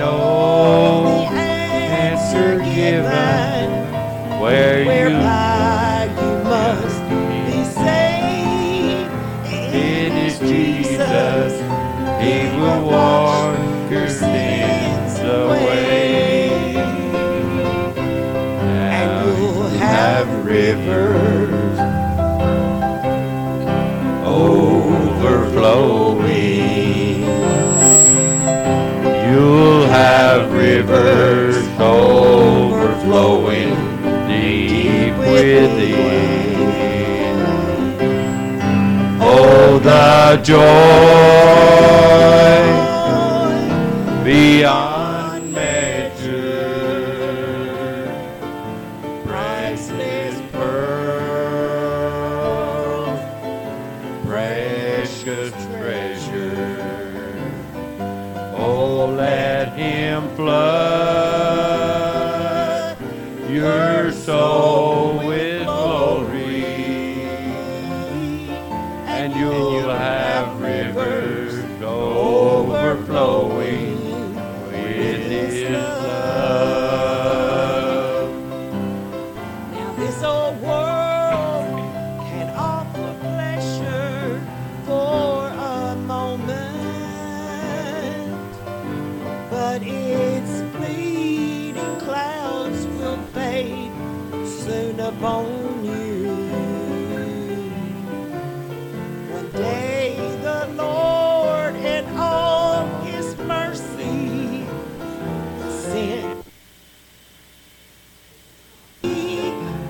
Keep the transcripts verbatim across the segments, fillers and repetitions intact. know the answer given, where you must be saved. It is Jesus, He will wash your sins away, and you'll have rivers overflowing. You'll have rivers overflowing deep within. Oh, the joy beyond measure, priceless pearl, precious treasure. Oh, let Him flood your soul with glory, and you'll have rivers overflowing with His love. Now this old world can offer pleasure for a moment, but its fleeting clouds will fade soon upon you. One day the Lord in all His mercy sent me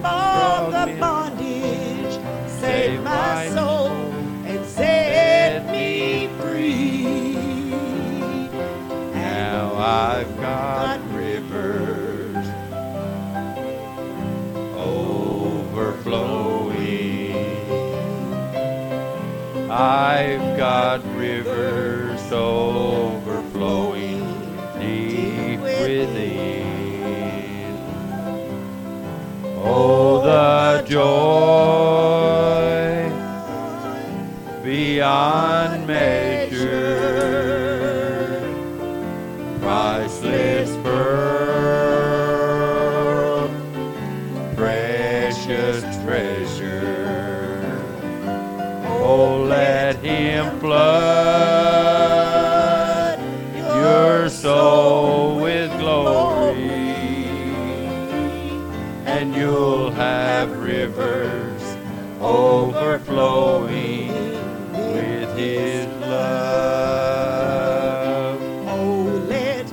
from the bondage, saved my soul, and set me free. Now I've got rivers overflowing. I've got rivers overflowing deep within. Oh, the joy beyond measure, priceless pearl, precious treasure. Oh, let Him flood your soul with glory, and you'll have rivers overflowing with His love. Oh, let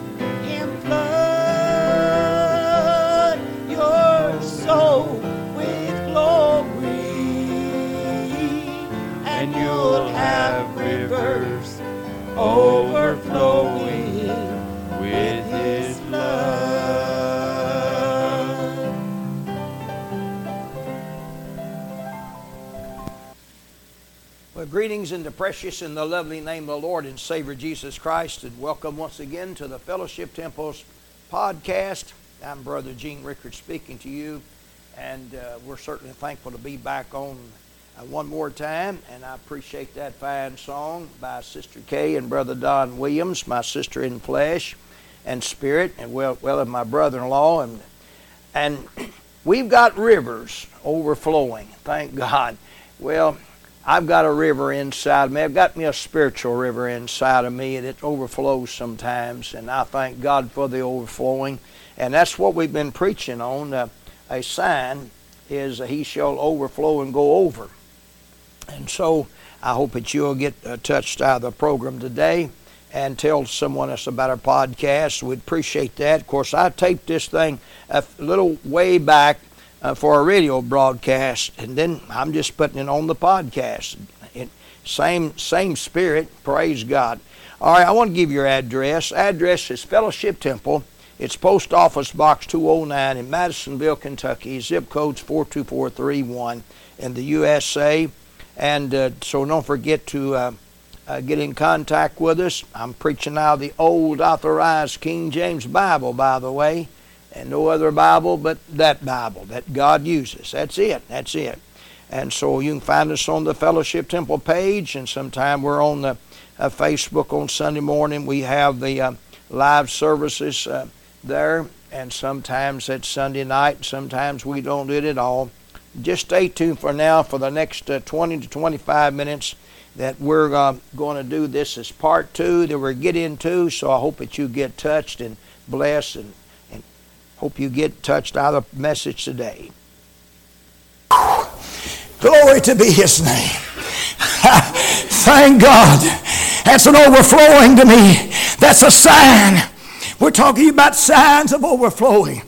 Him flood your soul with glory, and you'll have rivers overflowing with His love. Well, greetings in the precious and the lovely name of the Lord and Savior Jesus Christ, and welcome once again to the Fellowship Temples podcast. I'm Brother Gene Rickard speaking to you, and uh, we're certainly thankful to be back on uh, one more time, and I appreciate that fine song by Sister Kay and Brother Don Williams, my sister in flesh and spirit, and well, well, and my brother-in-law, and and we've got rivers overflowing. Thank God. Well, I've got a river inside of me. I've got me a spiritual river inside of me, and it overflows sometimes. And I thank God for the overflowing. And that's what we've been preaching on. Uh, a sign is He shall overflow and go over. And so I hope that you'll get uh, touched out of the program today and tell someone else about our podcast. We'd appreciate that. Of course, I taped this thing a little way back Uh, for a radio broadcast, and then I'm just putting it on the podcast. It, same same spirit, praise God. All right, I want to give your address. Address is Fellowship Temple. It's Post Office Box two oh nine in Madisonville, Kentucky. Zip code's four two four three one in the U S A. And uh, so don't forget to uh, uh, get in contact with us. I'm preaching now the old authorized King James Bible, by the way. And no other Bible but that Bible that God uses. That's it. That's it. And so you can find us on the Fellowship Temple page, and sometime we're on the uh, Facebook on Sunday morning. We have the uh, live services uh, there, and sometimes it's Sunday night, and sometimes we don't do it at all. Just stay tuned for now for the next uh, twenty to twenty-five minutes that we're uh, going to do. This is part two that we're getting into, so I hope that you get touched and blessed, and, and hope you get touched out of the message today. Glory to be His name. Thank God. That's an overflowing to me. That's a sign. We're talking about signs of overflowing.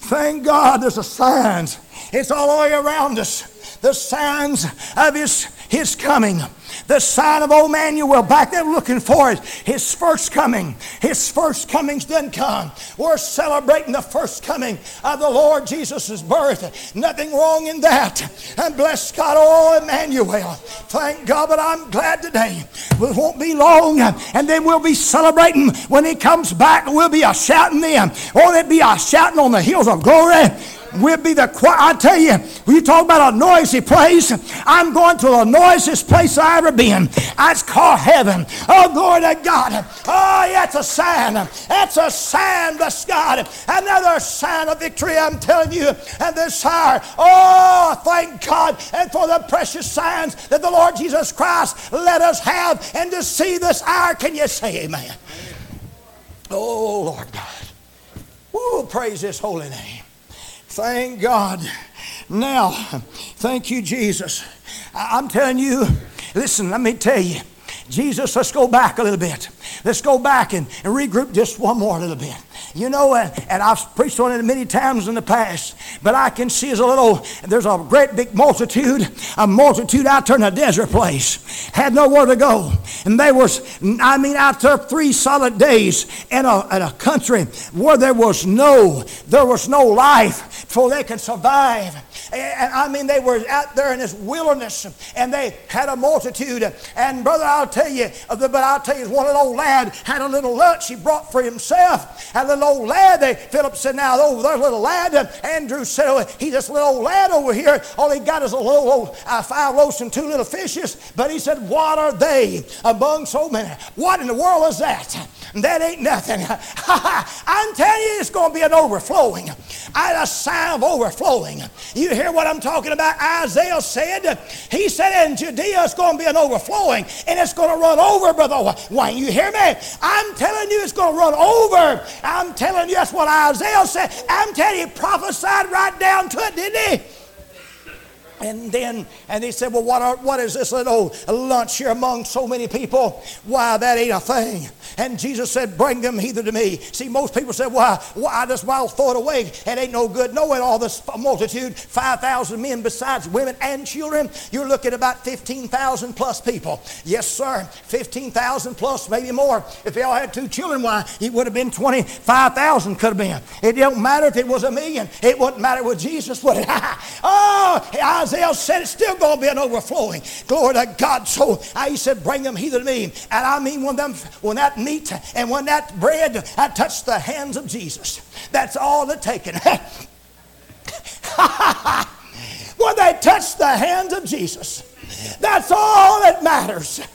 Thank God there's a signs. It's all the way around us. The signs of His, His coming. The sign of old Emmanuel back there looking for it. His first coming. His first coming's done come. We're celebrating the first coming of the Lord Jesus' birth. Nothing wrong in that. And bless God, oh Emmanuel. Thank God, but I'm glad today. It won't be long, and then we'll be celebrating when He comes back. We'll be a shouting then. Oh, there'll be a shouting on the hills of glory. We'll be the choir. I tell you, when you talk about a noisy place, I'm going to the noisiest place I ever been. It's called heaven. Oh, glory to God. Oh, that's a sign. That's a sign, bless God. Another sign of victory, I'm telling you, and this hour. Oh, thank God. And for the precious signs that the Lord Jesus Christ let us have and to see this hour. Can you say amen? Amen. Oh, Lord God. Woo, praise His holy name. Thank God. Now, thank you, Jesus. I'm telling you, listen, let me tell you. Jesus, let's go back a little bit. Let's go back and, and regroup just one more little bit. You know, and, and I've preached on it many times in the past, but I can see as a little, there's a great big multitude, a multitude out there in a desert place. Had nowhere to go. And they was, I mean, out there three solid days in a, in a country where there was no, there was no life before they could survive. And, and I mean, they were out there in this wilderness, and they had a multitude. And brother, I'll tell you, but I'll tell you, one little old lad had a little lunch he brought for himself. And the little old lad, they, Philip said, now, oh, there's a little lad. And Andrew said, oh, he's this little old lad over here. All he got is a little old uh, five loaves and two little fishes. But he said, what are they among so many? What in the world is that? That ain't nothing. I'm telling you, it's going to be an overflowing. A sign of overflowing. You hear what I'm talking about? Isaiah said, he said in Judea, it's going to be an overflowing. And it's going to run over, brother. Why, you hear me? I'm telling you, it's going to run over. I'm telling you, that's what Isaiah said. I'm telling you, he prophesied right down to it, didn't he? And then, and he said, well, what are, what is this little lunch here among so many people? Why, that ain't a thing. And Jesus said, bring them hither to me. See, most people said, why, why I just I'll throw it away. It ain't no good knowing all this multitude, five thousand men besides women and children. You're looking at about fifteen thousand plus people. Yes, sir, fifteen thousand plus, maybe more. If y'all had two children, why, it would have been twenty-five thousand could have been. It don't matter if it was a million. It wouldn't matter with Jesus, would it? Oh, Isaiah said it's still going to be an overflowing. Glory to God. So I, he said, bring them hither to me. And I mean, when them, when that meat and when that bread, I touched the hands of Jesus. That's all they're taking. When they touch the hands of Jesus, that's all that matters.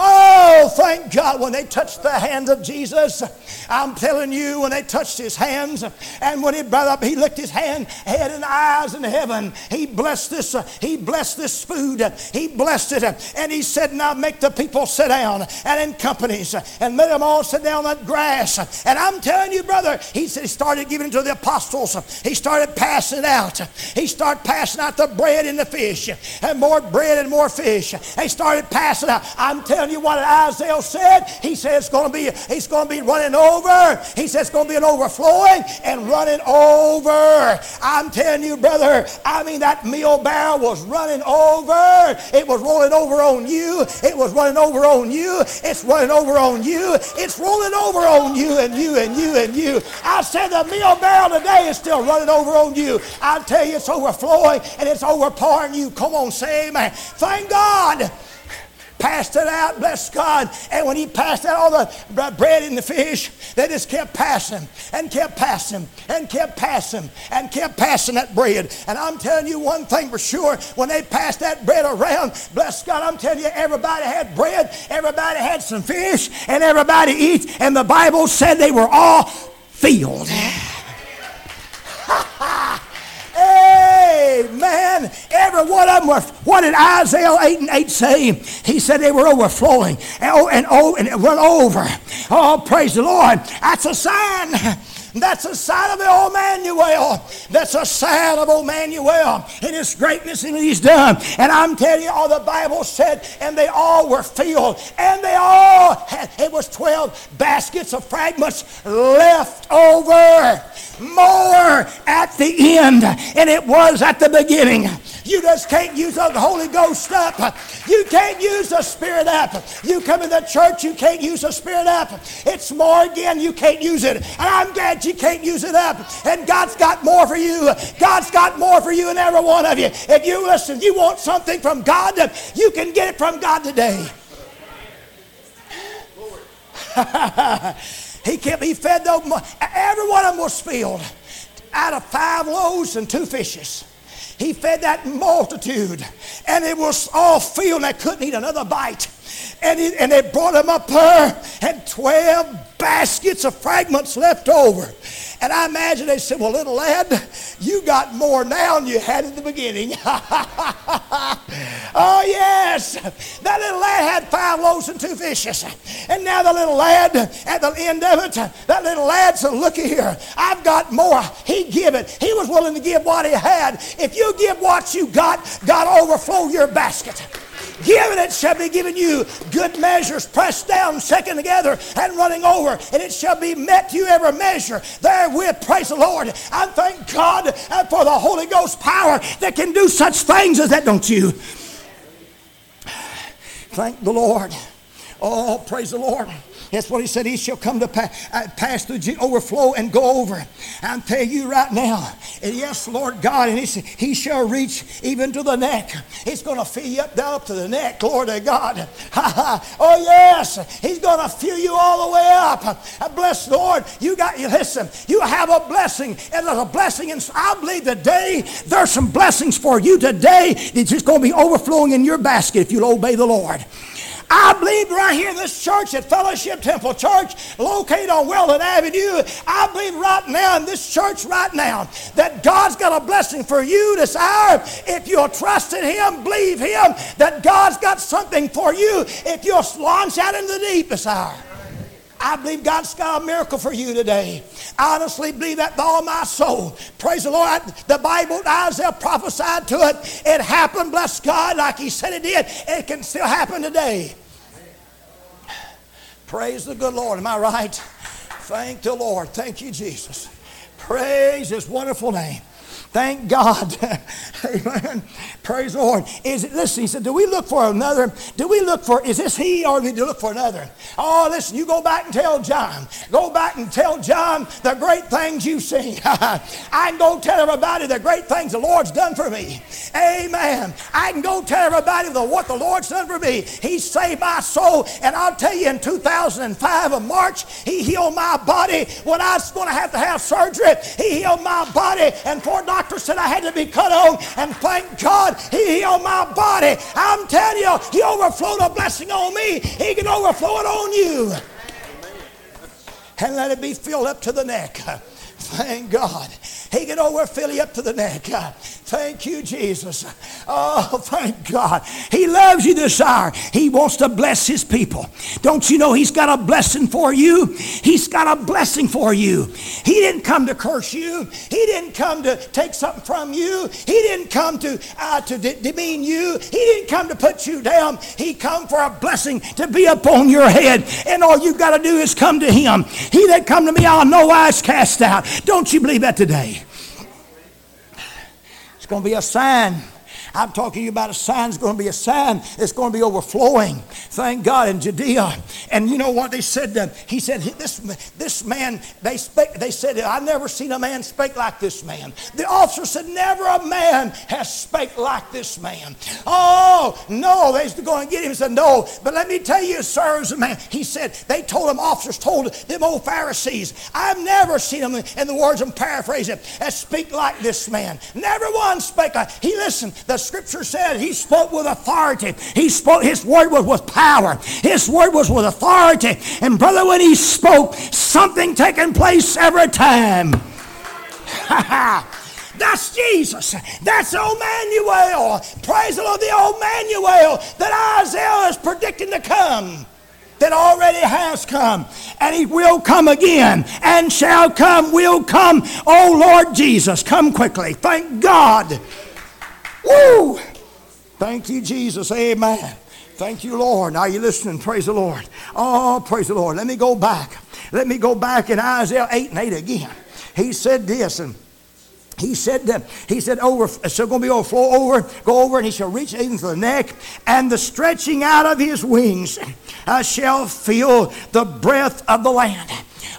Oh, thank God, when they touched the hands of Jesus, I'm telling you, when they touched His hands, and when he brought up, he licked His hand, head and eyes in heaven. He blessed this, he blessed this food. He blessed it. And he said, now make the people sit down and in companies and let them all sit down on that grass. And I'm telling you, brother, he said he started giving it to the apostles. He started passing it out. He started passing out the bread and the fish, and more bread and more fish. He started passing out. I'm telling you what Isaiah said. He said it's going to be, he's going to be running over. He said it's going to be an overflowing and running over. I'm telling you, brother, I mean that meal barrel was running over. It was rolling over on you. It was running over on you. It's running over on you. It's rolling over on you and you and you and you. I said the meal barrel today is still running over on you. I tell you, it's overflowing and it's overpouring you. Come on, say amen. Thank God. passed it out, bless God. And when he passed out all the bread and the fish, they just kept passing and kept passing and kept passing and kept passing that bread. And I'm telling you one thing for sure, when they passed that bread around, bless God, I'm telling you, everybody had bread, everybody had some fish, and everybody eats. And the Bible said they were all filled. Amen. Every one of them were, what did Isaiah eight and eight say? He said they were overflowing and oh, and oh, and it run over. Oh, praise the Lord. That's a sign. That's a sign of the old Emmanuel. That's a sign of old Emmanuel and his greatness and what he's done. And I'm telling you, all the Bible said, and they all were filled. And they all had, it was twelve baskets of fragments left over. More at the end and it was at the beginning. You just can't use the Holy Ghost up. You can't use the Spirit up. You come in the church, you can't use the Spirit up. It's more again, you can't use it. And I'm glad you can't use it up. And God's got more for you. God's got more for you and every one of you. If you listen, you want something from God, you can get it from God today. He kept, he fed those, every one of them was filled out of five loaves and two fishes. He fed that multitude and it was all filled and they couldn't eat another bite. And, it, and they brought them up there and twelve baskets of fragments left over. And I imagine they said, well, little lad, you got more now than you had at the beginning. Oh, yes. That little lad had five loaves and two fishes. And now the little lad, at the end of it, that little lad said, look here, I've got more. He give it. He was willing to give what he had. If you give what you got, God overflow your basket. Given it shall be given you, good measures pressed down, shaken together, and running over, and it shall be met you every measure. Therewith, praise the Lord. I thank God for the Holy Ghost power that can do such things as that, don't you? Thank the Lord. Oh, praise the Lord. That's what he said. He shall come to pass, uh, pass through the overflow and go over. I'm telling you right now. And yes, Lord God. And he said, he shall reach even to the neck. He's going to fill you up, down up to the neck. Glory to God. Oh, yes. He's going to fill you all the way up. Uh, bless the Lord. You got, you listen, you have a blessing. And there's a blessing. And I believe today there's some blessings for you today. It's just going to be overflowing in your basket if you'll obey the Lord. I believe right here in this church at Fellowship Temple Church, located on Weldon Avenue, I believe right now in this church right now that God's got a blessing for you this hour. If you'll trust in Him, believe Him, that God's got something for you if you'll launch out into the deep this hour. I believe God's got a miracle for you today. I honestly believe that with all my soul. Praise the Lord. The Bible, Isaiah prophesied to it. It happened, bless God, like he said it did. It can still happen today. Praise the good Lord. Am I right? Thank the Lord. Thank you, Jesus. Praise his wonderful name. Thank God. Amen. Praise the Lord. Is it, listen, he said, do we look for another? Do we look for, is this he or do we look for another? Oh, listen, you go back and tell John. Go back and tell John the great things you've seen. I can go tell everybody the great things the Lord's done for me. Amen. I can go tell everybody the, what the Lord's done for me. He saved my soul. And I'll tell you, in two thousand five of March, he healed my body when I was going to have to have surgery. He healed my body, and for the doctor said I had to be cut on, and thank God he healed my body. I'm telling you, he overflowed a blessing on me. He can overflow it on you. And let it be filled up to the neck. Thank God. He can overfill you up to the neck. Thank you, Jesus. Oh, thank God. He loves you this hour. He wants to bless his people. Don't you know he's got a blessing for you? He's got a blessing for you. He didn't come to curse you. He didn't come to take something from you. He didn't come to uh, to de- demean you. He didn't come to put you down. He come for a blessing to be upon your head. And all you've got to do is come to him. He that come to me, I'll no wise cast out. Don't you believe that today? It's going to be a sign. I'm talking to you about a sign. It's going to be a sign. It's going to be overflowing. Thank God in Judea And you know what they said to him? He said, this, this man, they spake, they said, I never seen a man spake like this man. The officer said, never a man has spake like this man. Oh, no, they was going to get him. He said, no, but let me tell you, sir, as a man. He said, they told him, officers told them old Pharisees, I've never seen them, in the words I'm paraphrasing, that speak like this man. Never one spake like, he listened, the scripture said he spoke with authority. He spoke, his word was with power. His word was with authority. And brother, when he spoke, something taking place every time. Ha ha. That's Jesus. That's Emmanuel. Praise the Lord, the Emmanuel that Isaiah is predicting to come, that already has come, and he will come again, and shall come, will come. Oh, Lord Jesus, come quickly. Thank God. Woo! Thank you, Jesus. Amen. Thank you, Lord. Are you listening? Praise the Lord. Oh, praise the Lord. Let me go back. Let me go back in Isaiah eight and eight again. He said this, and He said, he said, over, so going to be overflow over, go over, and he shall reach even to the neck, and the stretching out of his wings I shall feel the breath of the land.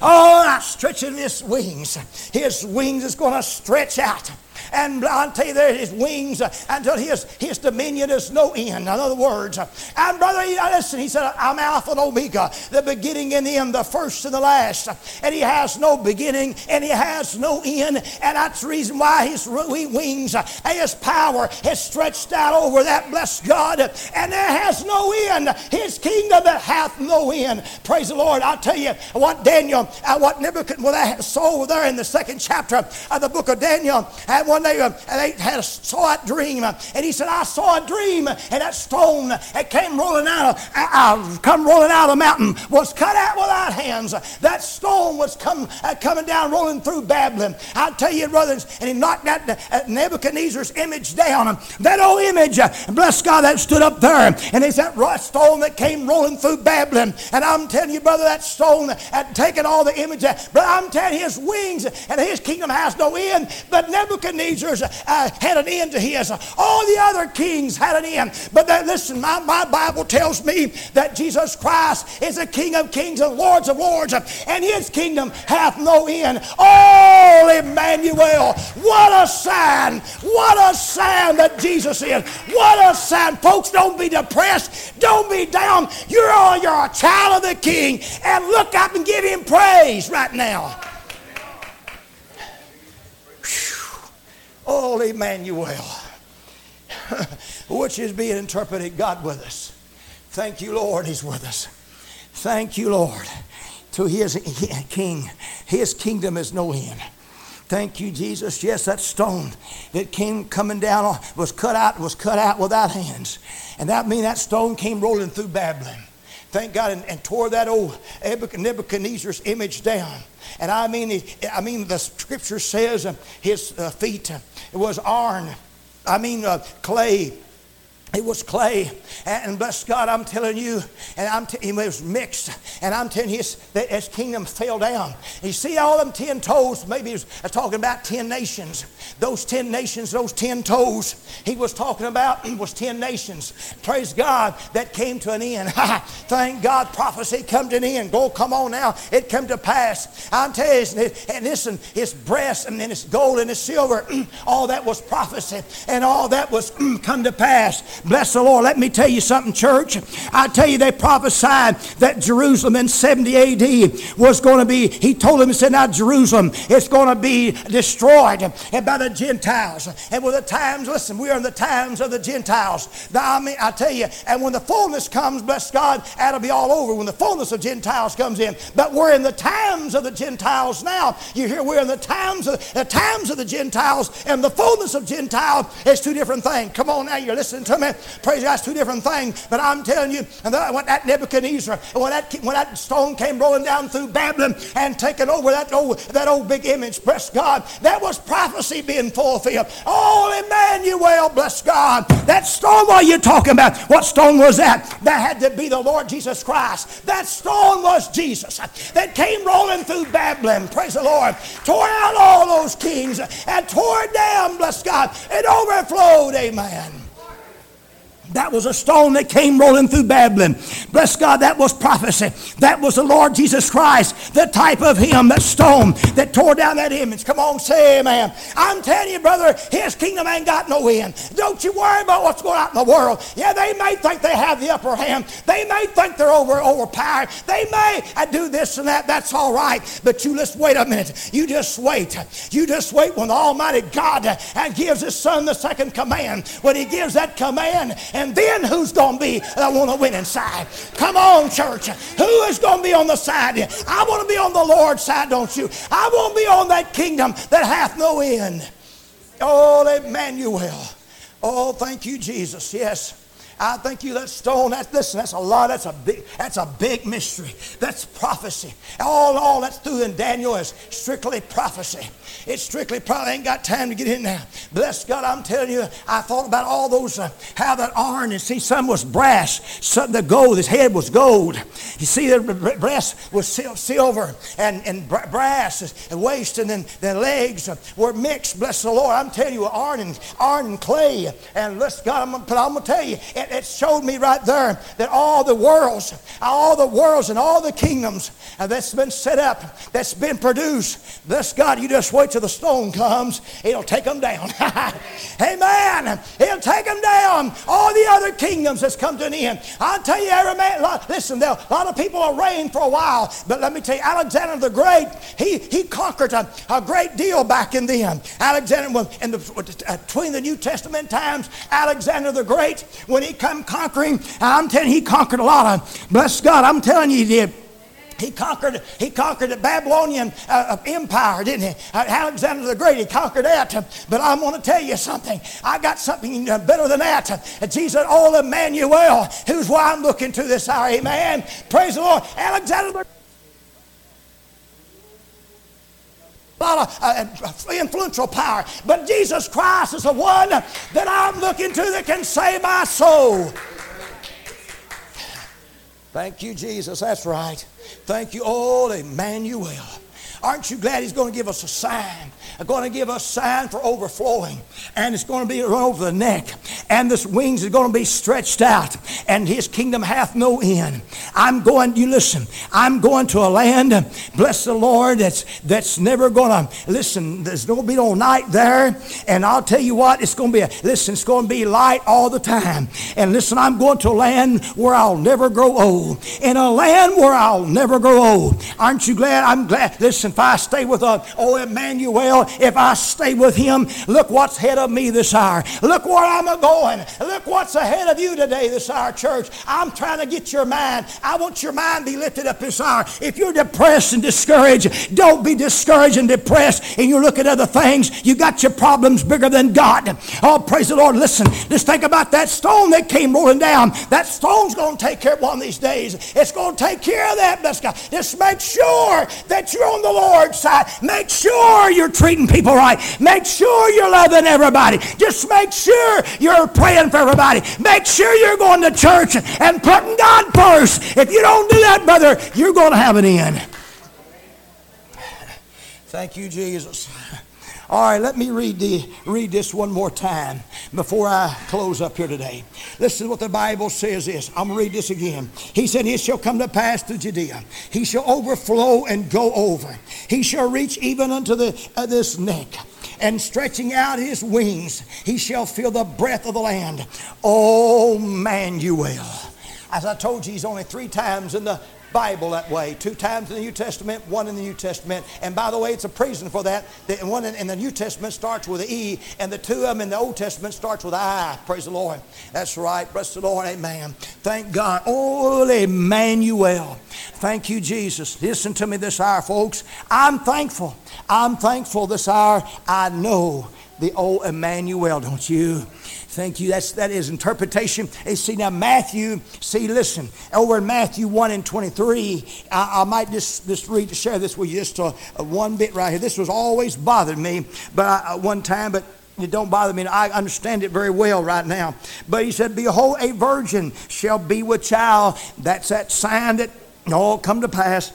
Oh, I'm stretching his wings. His wings is going to stretch out. And I'll tell you there, his wings, uh, until his, his dominion is no end. In other words, uh, and brother, he, listen, he said, I'm Alpha and Omega, the beginning and the end, the first and the last. And he has no beginning, and he has no end. And that's the reason why his wings uh, and his power has stretched out over that, blessed God. And there has no end. His kingdom that hath no end. Praise the Lord. I'll tell you what Daniel, uh, what Nebuchadnezzar well, saw there in the second chapter of the book of Daniel, and what They, uh, they had a, saw a dream, uh, and he said, I saw a dream, and that stone that came rolling out of, uh, uh, come rolling out of the mountain was cut out without hands. That stone was come, uh, coming down, rolling through Babylon. I'll tell you, brothers, and he knocked that uh, Nebuchadnezzar's image down. That old image, uh, bless God, that stood up there, and it's that rock stone that came rolling through Babylon. And I'm telling you, brother, that stone had taken all the image, uh, but I'm telling you, his wings and his kingdom has no end. But Nebuchadnezzar Uh, had an end to his. All the other kings had an end. But that, listen, my, my Bible tells me that Jesus Christ is the King of kings and Lords of lords, and his kingdom hath no end. Oh, Emmanuel, what a sign. What a sign that Jesus is. What a sign. Folks, don't be depressed. Don't be down. You're, all, you're a child of the King, and look up and give him praise right now. Oh, Emmanuel, which is being interpreted, God with us. Thank you, Lord, he's with us. Thank you, Lord, to his King. His kingdom is no end. Thank you, Jesus. Yes, that stone that came coming down was cut out, was cut out without hands. And that means that stone came rolling through Babylon. Thank God, and, and tore that old Nebuchadnezzar's image down. And I mean, I mean, the scripture says his uh, feet, uh, it was iron, I mean uh, clay. It was clay, and bless God, I'm telling you, and I'm t- it was mixed, and I'm telling you, his, his kingdom fell down. You see all them ten toes, maybe he was talking about ten nations. Those ten nations, those ten toes, he was talking about, it was ten nations. Praise God, that came to an end. Thank God, prophecy come to an end. Go, come on now, it come to pass. I'm telling you, and listen, his breast, and then his gold and his silver, all that was prophecy, and all that was come to pass. Bless the Lord. Let me tell you something, church. I tell you, they prophesied that Jerusalem in seventy A D was going to be, he told him, he said, now Jerusalem is going to be destroyed by the Gentiles. And with the times, listen, we are in the times of the Gentiles. Now, I mean, I tell you, and when the fullness comes, bless God, that'll be all over when the fullness of Gentiles comes in. But we're in the times of the Gentiles now. You hear, we're in the times of the times of the Gentiles, and the fullness of Gentiles is two different things. Come on now, you're listening to me. Praise God, it's two different things. But I'm telling you, and that, when that Nebuchadnezzar, when that, when that stone came rolling down through Babylon and taking over that old, that old big image, bless God, that was prophecy being fulfilled. Oh, Emmanuel, bless God. That stone, what are you talking about? What stone was that? That had to be the Lord Jesus Christ. That stone was Jesus that came rolling through Babylon, praise the Lord, tore out all those kings and tore down, bless God, it overflowed, amen. That was a stone that came rolling through Babylon. Bless God, that was prophecy. That was the Lord Jesus Christ, the type of him, that stone that tore down that image. Come on, say amen. I'm telling you, brother, his kingdom ain't got no end. Don't you worry about what's going on in the world. Yeah, they may think they have the upper hand. They may think they're over overpowered. They may do this and that. That's all right. But you just wait a minute. You just wait. You just wait when the Almighty God gives his son the second command. When he gives that command, and then who's going to be the one to win inside? Come on, church. Who is going to be on the side? I want to be on the Lord's side, don't you? I want to be on that kingdom that hath no end. Oh, Emmanuel. Oh, thank you, Jesus. Yes. I thank you, that stone, that, listen, that's a lot, that's a big, that's a big mystery. That's prophecy. All all that's through in Daniel is strictly prophecy. It's strictly prophecy. I ain't got time to get in there. Bless God, I'm telling you, I thought about all those, uh, how that iron, and see, some was brass, some the gold, his head was gold. You see, the breast was silver and, and brass, and waist, and then the legs were mixed, bless the Lord. I'm telling you, iron and, iron and clay, and bless God, I'm, I'm going to tell you, it, It showed me right there that all the worlds, all the worlds and all the kingdoms that's been set up, that's been produced, bless God, you just wait till the stone comes. It'll take them down. Amen. It'll take them down. All the other kingdoms that's come to an end. I'll tell you, every man, listen, a lot of people will reign for a while, but let me tell you, Alexander the Great, he, he conquered a, a great deal back in then. Alexander, was in the, between the New Testament times, Alexander the Great, when he come conquering, I'm telling you, he conquered a lot of, bless God, I'm telling you, he did. He conquered, he conquered the Babylonian uh, empire, didn't he? Uh, Alexander the Great, he conquered that. But I'm going to tell you something. I got something better than that. Uh, Jesus, oh, Emmanuel, who's why I'm looking to this hour, amen. Praise the Lord. Alexander the Great. A lot of uh, influential power. But Jesus Christ is the one that I'm looking to that can save my soul. Thank you, Jesus. That's right. Thank you, old Emmanuel. Aren't you glad he's going to give us a sign? Going to give us sign for overflowing. And it's going to be run over the neck. And this wings are going to be stretched out. And his kingdom hath no end. I'm going, you listen, I'm going to a land, bless the Lord, that's that's never going to, listen, there's going to be no night there. And I'll tell you what, it's going to be, a, listen, it's going to be light all the time. And listen, I'm going to a land where I'll never grow old. In a land where I'll never grow old. Aren't you glad? I'm glad. Listen, if I stay with, uh, oh, Emmanuel, if I stay with him, look what's ahead of me this hour. Look where I'm a-going. Look what's ahead of you today this hour, church. I'm trying to get your mind. I want your mind to be lifted up this hour. If you're depressed and discouraged, don't be discouraged and depressed and you look at other things. You got your problems bigger than God. Oh, praise the Lord. Listen, just think about that stone that came rolling down. That stone's going to take care of one of these days. It's going to take care of that, bless God. Just make sure that you're on the Lord's side. Make sure you're treating people right. Make sure you're loving everybody. Just make sure you're praying for everybody. Make sure you're going to church and putting God first. If you don't do that, brother, you're going to have an end. Thank you, Jesus. All right, let me read the read this one more time before I close up here today. Listen to what the Bible says is. I'm going to read this again. He said, it shall come to pass through Judea. He shall overflow and go over. He shall reach even unto the, uh, this neck. And stretching out his wings, he shall feel the breath of the land. Oh, Emmanuel. As I told you, he's only three times in the Bible that way. Two times in the New Testament, one in the New Testament. And by the way, it's a reason for that. The one in the New Testament starts with an E, and the two of them in the Old Testament starts with an I. Praise the Lord. That's right. Bless the Lord. Amen. Thank God. Oh, Emmanuel. Thank you, Jesus. Listen to me this hour, folks. I'm thankful. I'm thankful this hour. I know the old Emmanuel, don't you? Thank you. That's, that is interpretation. You see, now Matthew, see, listen, over in Matthew one and twenty-three, I, I might just, just read, share this with you just uh, one bit right here. This was always bothered me but I, one time, but it don't bother me. I understand it very well right now. But he said, behold, a virgin shall be with child. That's that sign that all come to pass.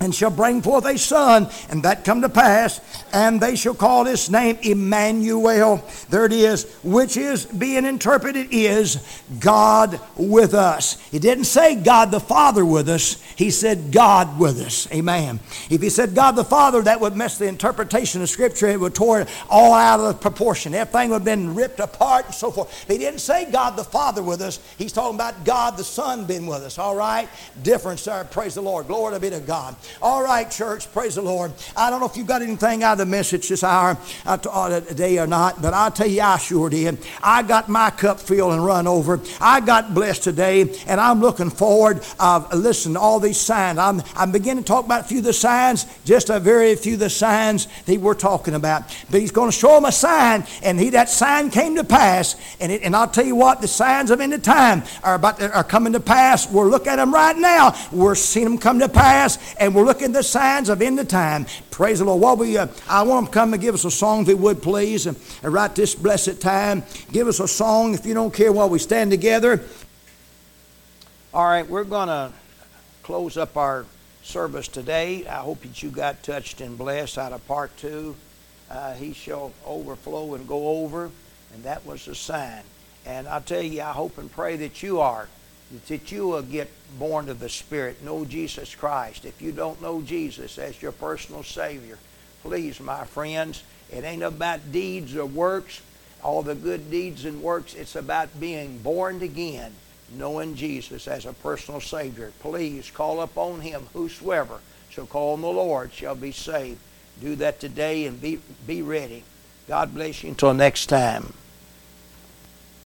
and shall bring forth a son, and that come to pass, and they shall call his name Emmanuel. There it is, which is being interpreted is God with us. He didn't say God the Father with us. He said God with us. Amen. If he said God the Father, that would mess the interpretation of Scripture. It would tore it all out of proportion. Everything would have been ripped apart and so forth. He didn't say God the Father with us. He's talking about God the Son being with us. All right? Difference there. Praise the Lord. Glory be to God. All right, church, praise the Lord. I don't know if you got anything out of the message this hour uh, today or not, but I'll tell you, I sure did. I got my cup filled and run over. I got blessed today, and I'm looking forward of uh, listen to all these signs. I'm, I'm beginning to talk about a few of the signs, just a very few of the signs that we're talking about. But he's going to show them a sign, and he that sign came to pass. And it, and I'll tell you what, the signs of end of time are about to, are coming to pass. We're looking at them right now. We're seeing them come to pass, and we're looking at the signs of end of time. Praise the Lord. Well, we, uh, I want them to come and give us a song, if you would, please. And, and right this blessed time, give us a song, if you don't care, while we stand together. All right, we're going to close up our service today. I hope that you got touched and blessed out of part two. Uh, he shall overflow and go over. And that was a sign. And I tell you, I hope and pray that you are. That you will get born of the Spirit. Know Jesus Christ. If you don't know Jesus as your personal Savior, please, my friends, it ain't about deeds or works, all the good deeds and works. It's about being born again, knowing Jesus as a personal Savior. Please call upon him. Whosoever shall call on the Lord shall be saved. Do that today and be, be ready. God bless you until next time.